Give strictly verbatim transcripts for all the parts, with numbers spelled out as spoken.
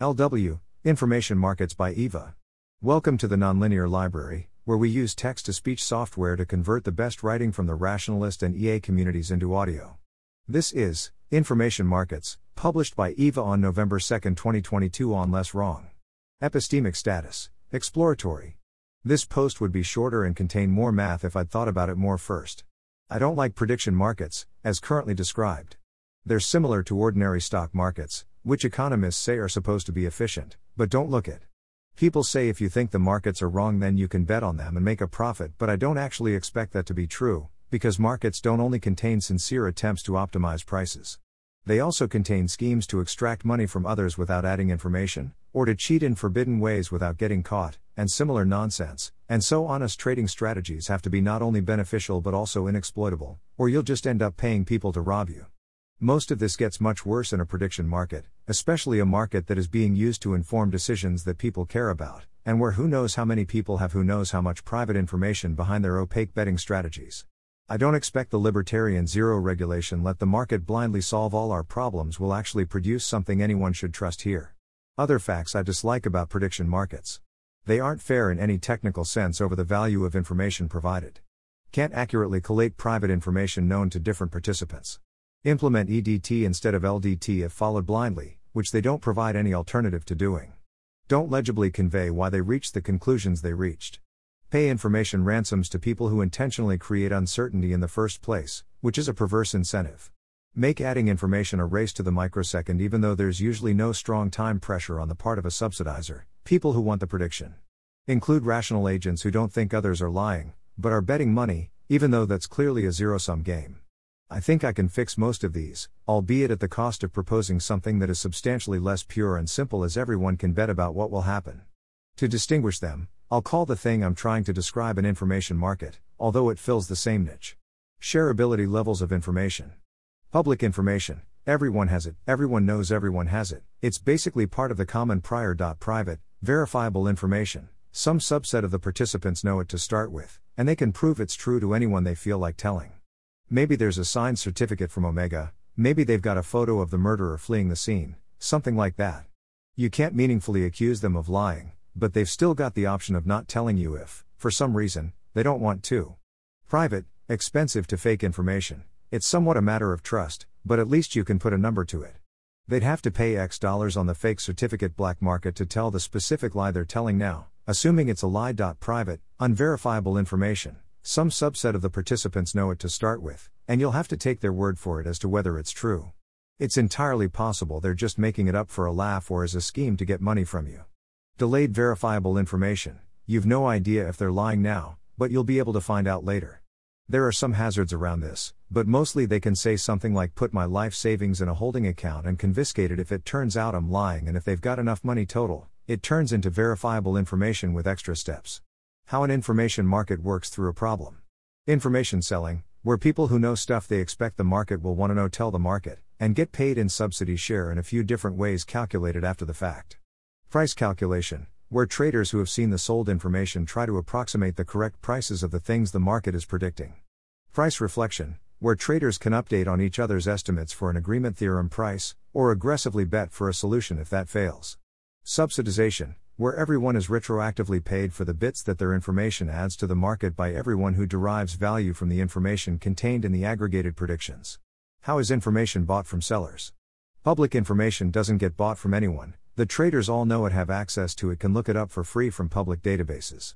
L W, Information Markets by Eva. Welcome to the Nonlinear Library, where we use text-to-speech software to convert the best writing from the Rationalist and E A communities into audio. This is Information Markets, published by Eva on November second, twenty twenty-two on Less Wrong. Epistemic Status, Exploratory. This post would be shorter and contain more math if I'd thought about it more first. I don't like prediction markets, as currently described. They're similar to ordinary stock markets, which economists say are supposed to be efficient, but don't look it. People say if you think the markets are wrong then you can bet on them and make a profit, but I don't actually expect that to be true, because markets don't only contain sincere attempts to optimize prices. They also contain schemes to extract money from others without adding information, or to cheat in forbidden ways without getting caught, and similar nonsense, and so honest trading strategies have to be not only beneficial but also inexploitable, or you'll just end up paying people to rob you. Most of this gets much worse in a prediction market, especially a market that is being used to inform decisions that people care about, and where who knows how many people have who knows how much private information behind their opaque betting strategies. I don't expect the libertarian zero regulation let the market blindly solve all our problems will actually produce something anyone should trust here. Other facts I dislike about prediction markets. They aren't fair in any technical sense over the value of information provided. Can't accurately collate private information known to different participants. Implement E D T instead of L D T if followed blindly, which they don't provide any alternative to doing. Don't legibly convey why they reached the conclusions they reached. Pay information ransoms to people who intentionally create uncertainty in the first place, which is a perverse incentive. Make adding information a race to the microsecond even though there's usually no strong time pressure on the part of a subsidizer, people who want the prediction. Include rational agents who don't think others are lying, but are betting money, even though that's clearly a zero-sum game. I think I can fix most of these, albeit at the cost of proposing something that is substantially less pure and simple as everyone can bet about what will happen. To distinguish them, I'll call the thing I'm trying to describe an information market, although it fills the same niche. Shareability levels of information. Public information, everyone has it, everyone knows everyone has it, it's basically part of the common prior. Private, verifiable information, some subset of the participants know it to start with, and they can prove it's true to anyone they feel like telling. Maybe there's a signed certificate from Omega, maybe they've got a photo of the murderer fleeing the scene, something like that. You can't meaningfully accuse them of lying, but they've still got the option of not telling you if, for some reason, they don't want to. Private, expensive to fake information, it's somewhat a matter of trust, but at least you can put a number to it. They'd have to pay X dollars on the fake certificate black market to tell the specific lie they're telling now, assuming it's a lie. Private, unverifiable information. Some subset of the participants know it to start with, and you'll have to take their word for it as to whether it's true. It's entirely possible they're just making it up for a laugh or as a scheme to get money from you. Delayed verifiable information. You've no idea if they're lying now, but you'll be able to find out later. There are some hazards around this, but mostly they can say something like put my life savings in a holding account and confiscate it if it turns out I'm lying, and if they've got enough money total, it turns into verifiable information with extra steps. How an information market works through a problem. Information selling, where people who know stuff they expect the market will want to know tell the market, and get paid in subsidy share in a few different ways calculated after the fact. Price calculation, where traders who have seen the sold information try to approximate the correct prices of the things the market is predicting. Price reflection, where traders can update on each other's estimates for an agreement theorem price, or aggressively bet for a solution if that fails. Subsidization, where everyone is retroactively paid for the bits that their information adds to the market by everyone who derives value from the information contained in the aggregated predictions. How is information bought from sellers? Public information doesn't get bought from anyone, the traders all know it, have access to it, can look it up for free from public databases.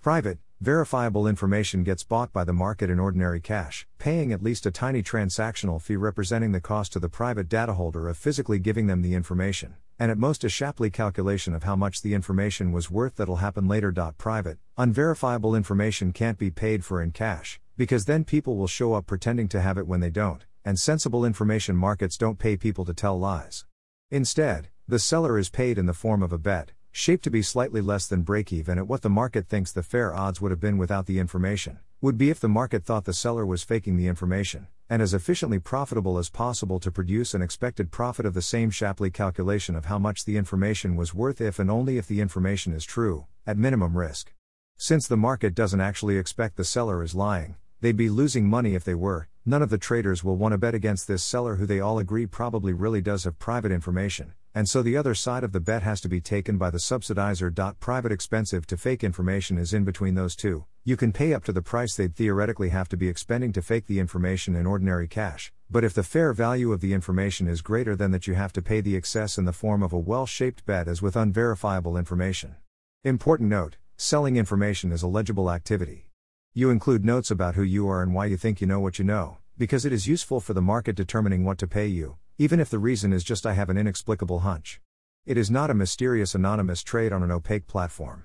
Private, verifiable information gets bought by the market in ordinary cash, paying at least a tiny transactional fee representing the cost to the private data holder of physically giving them the information, and at most a Shapley calculation of how much the information was worth that'll happen later. Private, unverifiable information can't be paid for in cash, because then people will show up pretending to have it when they don't, and sensible information markets don't pay people to tell lies. Instead, the seller is paid in the form of a bet, shaped to be slightly less than break-even at what the market thinks the fair odds would have been without the information, would be if the market thought the seller was faking the information, and as efficiently profitable as possible to produce an expected profit of the same Shapley calculation of how much the information was worth if and only if the information is true, at minimum risk. Since the market doesn't actually expect the seller is lying, they'd be losing money if they were, none of the traders will want to bet against this seller who they all agree probably really does have private information, and so the other side of the bet has to be taken by the subsidizer. Private expensive to fake information is in between those two. You can pay up to the price they'd theoretically have to be expending to fake the information in ordinary cash, but if the fair value of the information is greater than that, you have to pay the excess in the form of a well-shaped bet, as with unverifiable information. Important note: selling information is a legible activity. You include notes about who you are and why you think you know what you know, because it is useful for the market determining what to pay you, even if the reason is just "I have an inexplicable hunch." It is not a mysterious anonymous trade on an opaque platform.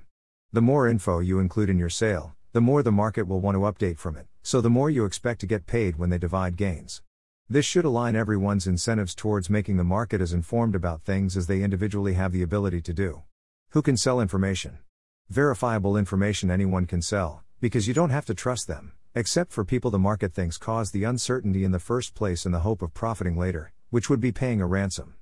The more info you include in your sale, the more the market will want to update from it, so the more you expect to get paid when they divide gains. This should align everyone's incentives towards making the market as informed about things as they individually have the ability to do. Who can sell information? Verifiable information anyone can sell, because you don't have to trust them, except for people the market thinks caused the uncertainty in the first place in the hope of profiting later, which would be paying a ransom.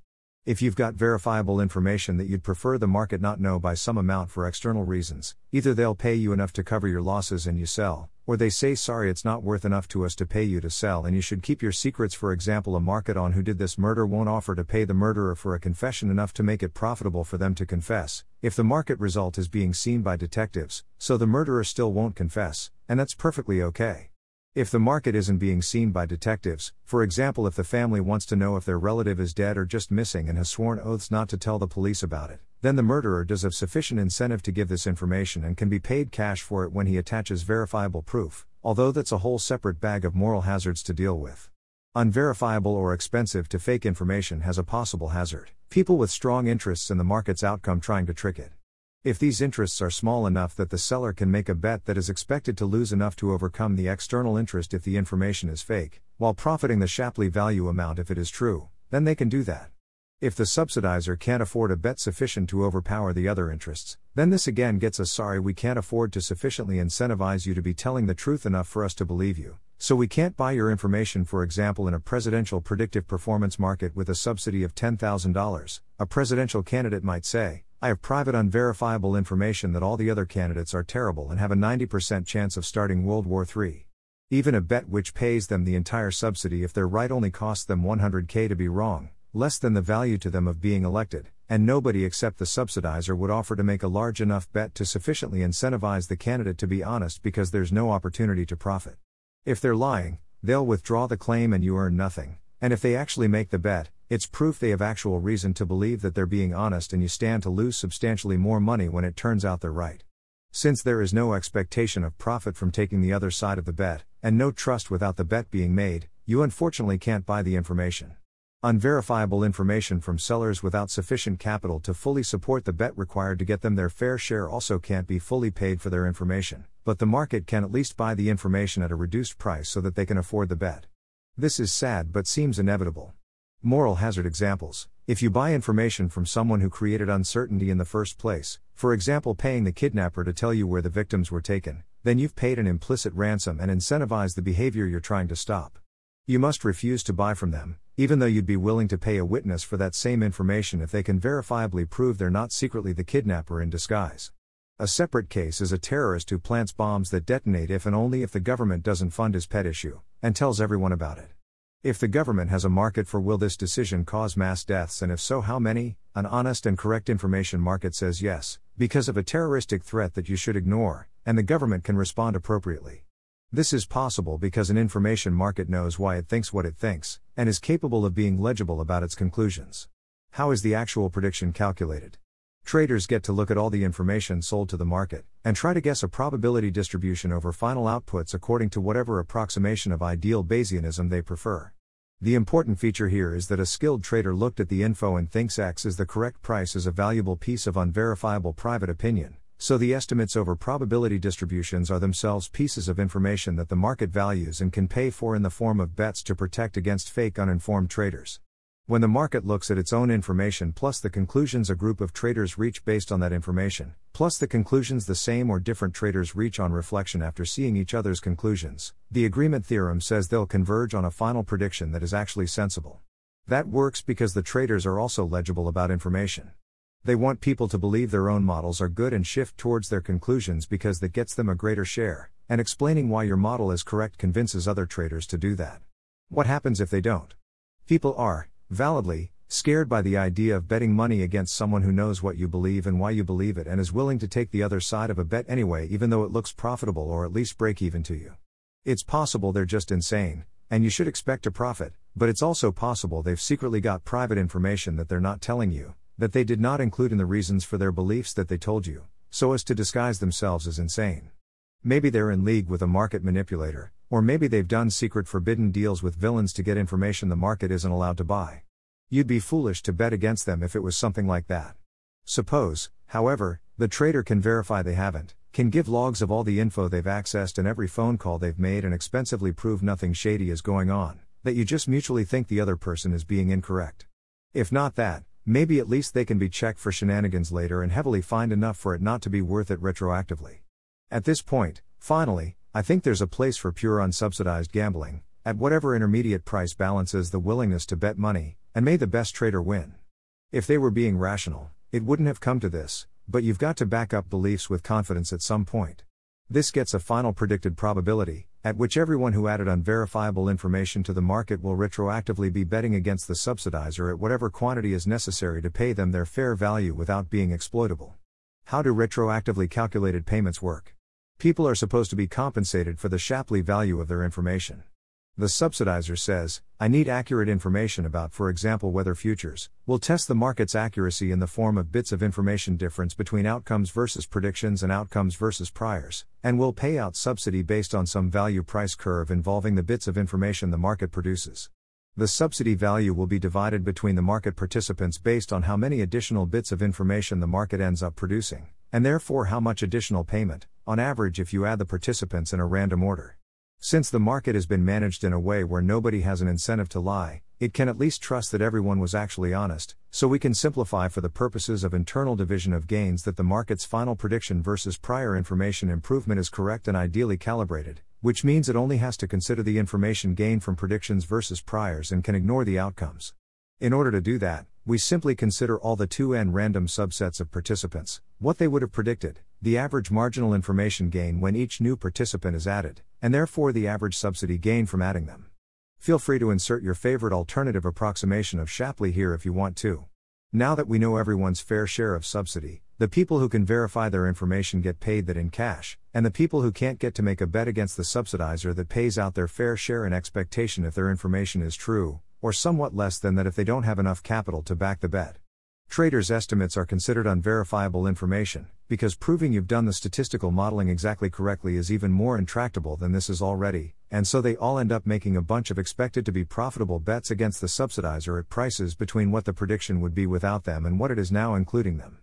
If you've got verifiable information that you'd prefer the market not know by some amount for external reasons, either they'll pay you enough to cover your losses and you sell, or they say, "Sorry, it's not worth enough to us to pay you to sell and you should keep your secrets." For example, a market on who did this murder won't offer to pay the murderer for a confession enough to make it profitable for them to confess, if the market result is being seen by detectives, so the murderer still won't confess, and that's perfectly okay. If the market isn't being seen by detectives, for example if the family wants to know if their relative is dead or just missing and has sworn oaths not to tell the police about it, then the murderer does have sufficient incentive to give this information and can be paid cash for it when he attaches verifiable proof, although that's a whole separate bag of moral hazards to deal with. Unverifiable or expensive to fake information has a possible hazard: people with strong interests in the market's outcome trying to trick it. If these interests are small enough that the seller can make a bet that is expected to lose enough to overcome the external interest if the information is fake, while profiting the Shapley value amount if it is true, then they can do that. If the subsidizer can't afford a bet sufficient to overpower the other interests, then this again gets a "Sorry, we can't afford to sufficiently incentivize you to be telling the truth enough for us to believe you, so we can't buy your information." For example, in a presidential predictive performance market with a subsidy of ten thousand dollars, a presidential candidate might say, "I have private unverifiable information that all the other candidates are terrible and have a ninety percent chance of starting World War Three. Even a bet which pays them the entire subsidy if they're right only costs them one hundred thousand dollars to be wrong, less than the value to them of being elected, and nobody except the subsidizer would offer to make a large enough bet to sufficiently incentivize the candidate to be honest, because there's no opportunity to profit. If they're lying, they'll withdraw the claim and you earn nothing, and if they actually make the bet, it's proof they have actual reason to believe that they're being honest and you stand to lose substantially more money when it turns out they're right. Since there is no expectation of profit from taking the other side of the bet, and no trust without the bet being made, you unfortunately can't buy the information. Unverifiable information from sellers without sufficient capital to fully support the bet required to get them their fair share also can't be fully paid for their information, but the market can at least buy the information at a reduced price so that they can afford the bet. This is sad but seems inevitable. Moral hazard examples: if you buy information from someone who created uncertainty in the first place, for example paying the kidnapper to tell you where the victims were taken, then you've paid an implicit ransom and incentivized the behavior you're trying to stop. You must refuse to buy from them, even though you'd be willing to pay a witness for that same information if they can verifiably prove they're not secretly the kidnapper in disguise. A separate case is a terrorist who plants bombs that detonate if and only if the government doesn't fund his pet issue, and tells everyone about it. If the government has a market for "Will this decision cause mass deaths, and if so, how many?" an honest and correct information market says yes, because of a terroristic threat that you should ignore, and the government can respond appropriately. This is possible because an information market knows why it thinks what it thinks, and is capable of being legible about its conclusions. How is the actual prediction calculated? Traders get to look at all the information sold to the market, and try to guess a probability distribution over final outputs according to whatever approximation of ideal Bayesianism they prefer. The important feature here is that a skilled trader looked at the info and thinks X is the correct price is a valuable piece of unverifiable private opinion, so the estimates over probability distributions are themselves pieces of information that the market values and can pay for in the form of bets to protect against fake uninformed traders. When the market looks at its own information plus the conclusions a group of traders reach based on that information, plus the conclusions the same or different traders reach on reflection after seeing each other's conclusions, the agreement theorem says they'll converge on a final prediction that is actually sensible. That works because the traders are also legible about information. They want people to believe their own models are good and shift towards their conclusions because that gets them a greater share, and explaining why your model is correct convinces other traders to do that. What happens if they don't? People are, validly, scared by the idea of betting money against someone who knows what you believe and why you believe it and is willing to take the other side of a bet anyway, even though it looks profitable or at least break even to you. It's possible they're just insane, and you should expect to profit, but it's also possible they've secretly got private information that they're not telling you, that they did not include in the reasons for their beliefs that they told you, so as to disguise themselves as insane. Maybe they're in league with a market manipulator, or maybe they've done secret forbidden deals with villains to get information the market isn't allowed to buy. You'd be foolish to bet against them if it was something like that. Suppose, however, the trader can verify they haven't, can give logs of all the info they've accessed and every phone call they've made and expensively prove nothing shady is going on, that you just mutually think the other person is being incorrect. If not that, maybe at least they can be checked for shenanigans later and heavily fined enough for it not to be worth it retroactively. At this point, finally, I think there's a place for pure unsubsidized gambling, at whatever intermediate price balances the willingness to bet money, and may the best trader win. If they were being rational, it wouldn't have come to this, but you've got to back up beliefs with confidence at some point. This gets a final predicted probability, at which everyone who added unverifiable information to the market will retroactively be betting against the subsidizer at whatever quantity is necessary to pay them their fair value without being exploitable. How do retroactively calculated payments work? People are supposed to be compensated for the Shapley value of their information. The subsidizer says, I need accurate information about, for example, weather futures. We'll test the market's accuracy in the form of bits of information difference between outcomes versus predictions and outcomes versus priors, and we'll pay out subsidy based on some value price curve involving the bits of information the market produces. The subsidy value will be divided between the market participants based on how many additional bits of information the market ends up producing, and therefore how much additional payment, on average if you add the participants in a random order. Since the market has been managed in a way where nobody has an incentive to lie, it can at least trust that everyone was actually honest, so we can simplify for the purposes of internal division of gains that the market's final prediction versus prior information improvement is correct and ideally calibrated, which means it only has to consider the information gained from predictions versus priors and can ignore the outcomes. In order to do that, we simply consider all the two n random subsets of participants, what they would have predicted, the average marginal information gain when each new participant is added, and therefore the average subsidy gain from adding them. Feel free to insert your favorite alternative approximation of Shapley here if you want to. Now that we know everyone's fair share of subsidy, the people who can verify their information get paid that in cash, and the people who can't get to make a bet against the subsidizer that pays out their fair share in expectation if their information is true, or somewhat less than that if they don't have enough capital to back the bet. Traders' estimates are considered unverifiable information, because proving you've done the statistical modeling exactly correctly is even more intractable than this is already, and so they all end up making a bunch of expected to be profitable bets against the subsidizer at prices between what the prediction would be without them and what it is now including them.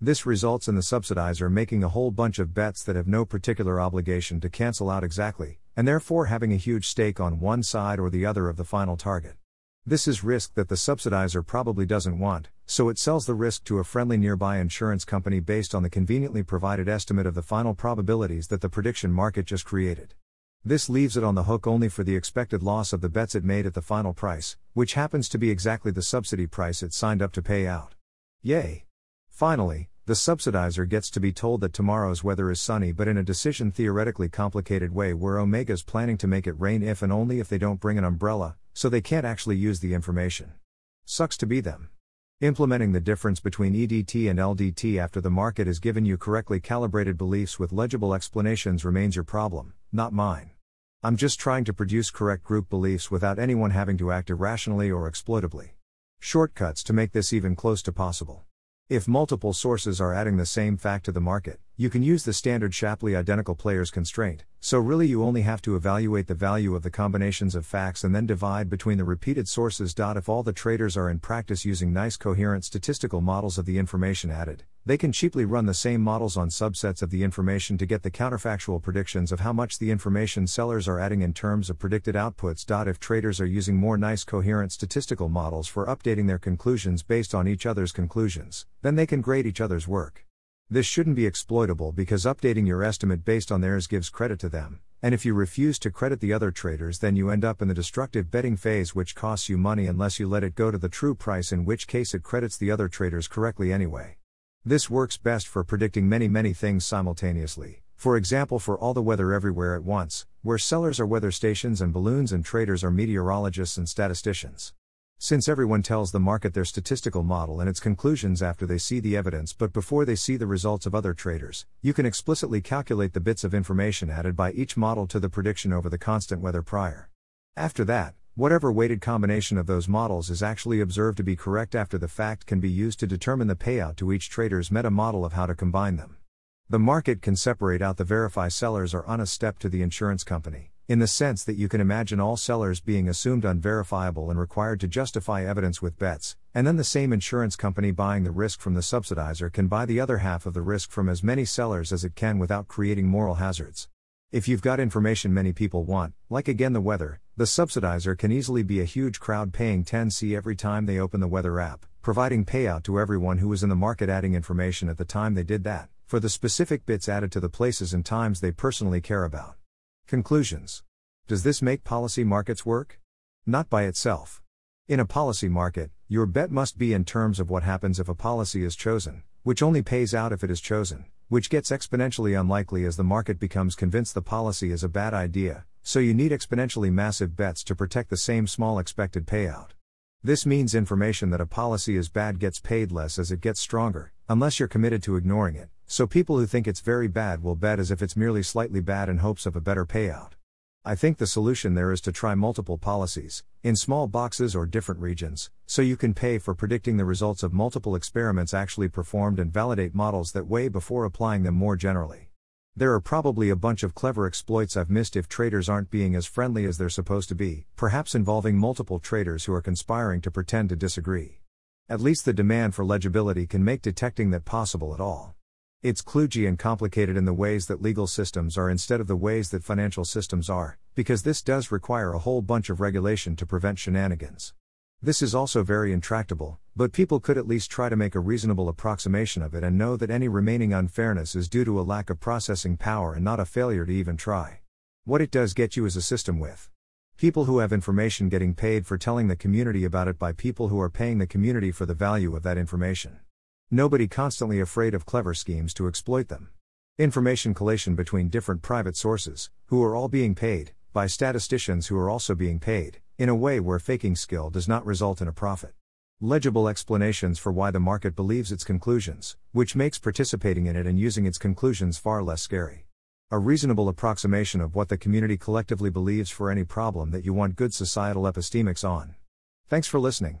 This results in the subsidizer making a whole bunch of bets that have no particular obligation to cancel out exactly, and therefore having a huge stake on one side or the other of the final target. This is risk that the subsidizer probably doesn't want, so it sells the risk to a friendly nearby insurance company based on the conveniently provided estimate of the final probabilities that the prediction market just created. This leaves it on the hook only for the expected loss of the bets it made at the final price, which happens to be exactly the subsidy price it signed up to pay out. Yay! Finally, the subsidizer gets to be told that tomorrow's weather is sunny, but in a decision theoretically complicated way where Omega's planning to make it rain if and only if they don't bring an umbrella, so they can't actually use the information. Sucks to be them. Implementing the difference between E D T and L D T after the market has given you correctly calibrated beliefs with legible explanations remains your problem, not mine. I'm just trying to produce correct group beliefs without anyone having to act irrationally or exploitably. Shortcuts to make this even close to possible. If multiple sources are adding the same fact to the market, you can use the standard Shapley identical players constraint, so really you only have to evaluate the value of the combinations of facts and then divide between the repeated sources. If all the traders are in practice using nice coherent statistical models of the information added, they can cheaply run the same models on subsets of the information to get the counterfactual predictions of how much the information sellers are adding in terms of predicted outputs. If traders are using more nice coherent statistical models for updating their conclusions based on each other's conclusions, then they can grade each other's work. This shouldn't be exploitable because updating your estimate based on theirs gives credit to them, and if you refuse to credit the other traders then you end up in the destructive betting phase which costs you money unless you let it go to the true price, in which case it credits the other traders correctly anyway. This works best for predicting many many things simultaneously, for example for all the weather everywhere at once, where sellers are weather stations and balloons and traders are meteorologists and statisticians. Since everyone tells the market their statistical model and its conclusions after they see the evidence but before they see the results of other traders, you can explicitly calculate the bits of information added by each model to the prediction over the constant weather prior. After that, whatever weighted combination of those models is actually observed to be correct after the fact can be used to determine the payout to each trader's meta-model of how to combine them. The market can separate out the verify sellers or honest step to the insurance company, in the sense that you can imagine all sellers being assumed unverifiable and required to justify evidence with bets, and then the same insurance company buying the risk from the subsidizer can buy the other half of the risk from as many sellers as it can without creating moral hazards. If you've got information many people want, like again the weather, the subsidizer can easily be a huge crowd paying ten cents every time they open the weather app, providing payout to everyone who was in the market adding information at the time they did that, for the specific bits added to the places and times they personally care about. Conclusions. Does this make policy markets work? Not by itself. In a policy market, your bet must be in terms of what happens if a policy is chosen, which only pays out if it is chosen, which gets exponentially unlikely as the market becomes convinced the policy is a bad idea, so you need exponentially massive bets to protect the same small expected payout. This means information that a policy is bad gets paid less as it gets stronger, unless you're committed to ignoring it, so people who think it's very bad will bet as if it's merely slightly bad in hopes of a better payout. I think the solution there is to try multiple policies, in small boxes or different regions, so you can pay for predicting the results of multiple experiments actually performed and validate models that way before applying them more generally. There are probably a bunch of clever exploits I've missed if traders aren't being as friendly as they're supposed to be, perhaps involving multiple traders who are conspiring to pretend to disagree. At least the demand for legibility can make detecting that possible at all. It's kludgy and complicated in the ways that legal systems are instead of the ways that financial systems are, because this does require a whole bunch of regulation to prevent shenanigans. This is also very intractable, but people could at least try to make a reasonable approximation of it and know that any remaining unfairness is due to a lack of processing power and not a failure to even try. What it does get you is a system with people who have information getting paid for telling the community about it by people who are paying the community for the value of that information. Nobody constantly afraid of clever schemes to exploit them. Information collation between different private sources, who are all being paid, by statisticians who are also being paid, in a way where faking skill does not result in a profit. Legible explanations for why the market believes its conclusions, which makes participating in it and using its conclusions far less scary. A reasonable approximation of what the community collectively believes for any problem that you want good societal epistemics on. Thanks for listening.